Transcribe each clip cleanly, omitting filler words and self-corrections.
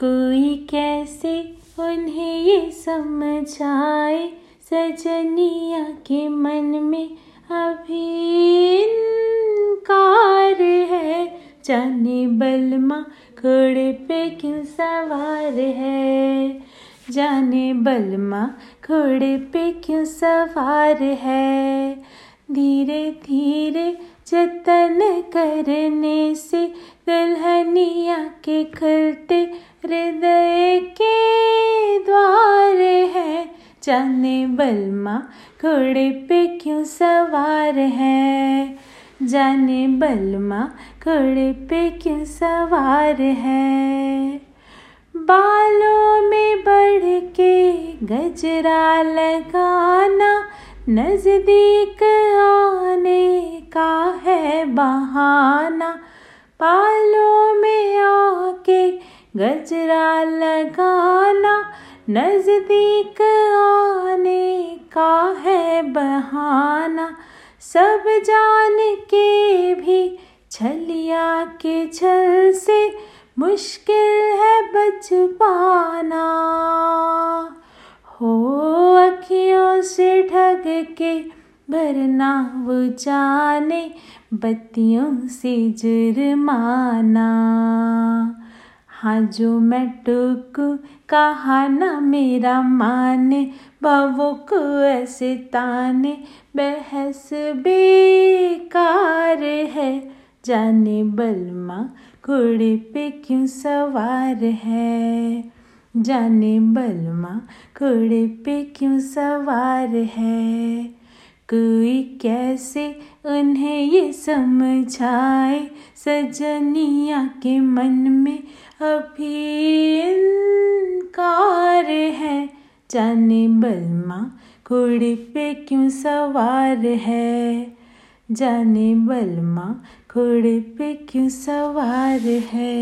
कोई कैसे उन्हें ये समझाए, सजनिया के मन में अभी इनकार है। जाने बलमा घोड़े पे क्यों सवार है, जाने बलमा घोड़े पे क्यों सवार है। धीरे धीरे जतन करने से दुल्हनिया के खुलते हृदय के द्वार है। जाने बलमा घोड़े पे क्यों सवार है, जाने बलमा घोड़े पे क्यों सवार है। बालों में बढ़ के गजरा लगाना, नजदीक आने का है बहाना। बालों में आके गजरा लगाना, नजदीक आने का है बहाना। सब जान के भी छलिया के छल से मुश्किल है बच पाना। हो अखियों से ठग के भरना वो जाने, बत्तियों से जुर्माना। हाँ जो मैं टूकू कहा ना मेरा माने, बावों को ऐसे ताने बहस बेकार है। जाने बलमा घोड़े पे क्यों सवार है, जाने बलमा घोड़े पे क्यों सवार है। कोई कैसे उन्हें ये समझाए, सजनिया के मन में अभी इनकार है। जाने बलमा घोड़े पे क्यों सवार है, जाने बलमा घोड़े पे क्यों सवार है।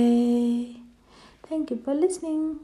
Thank you for listening.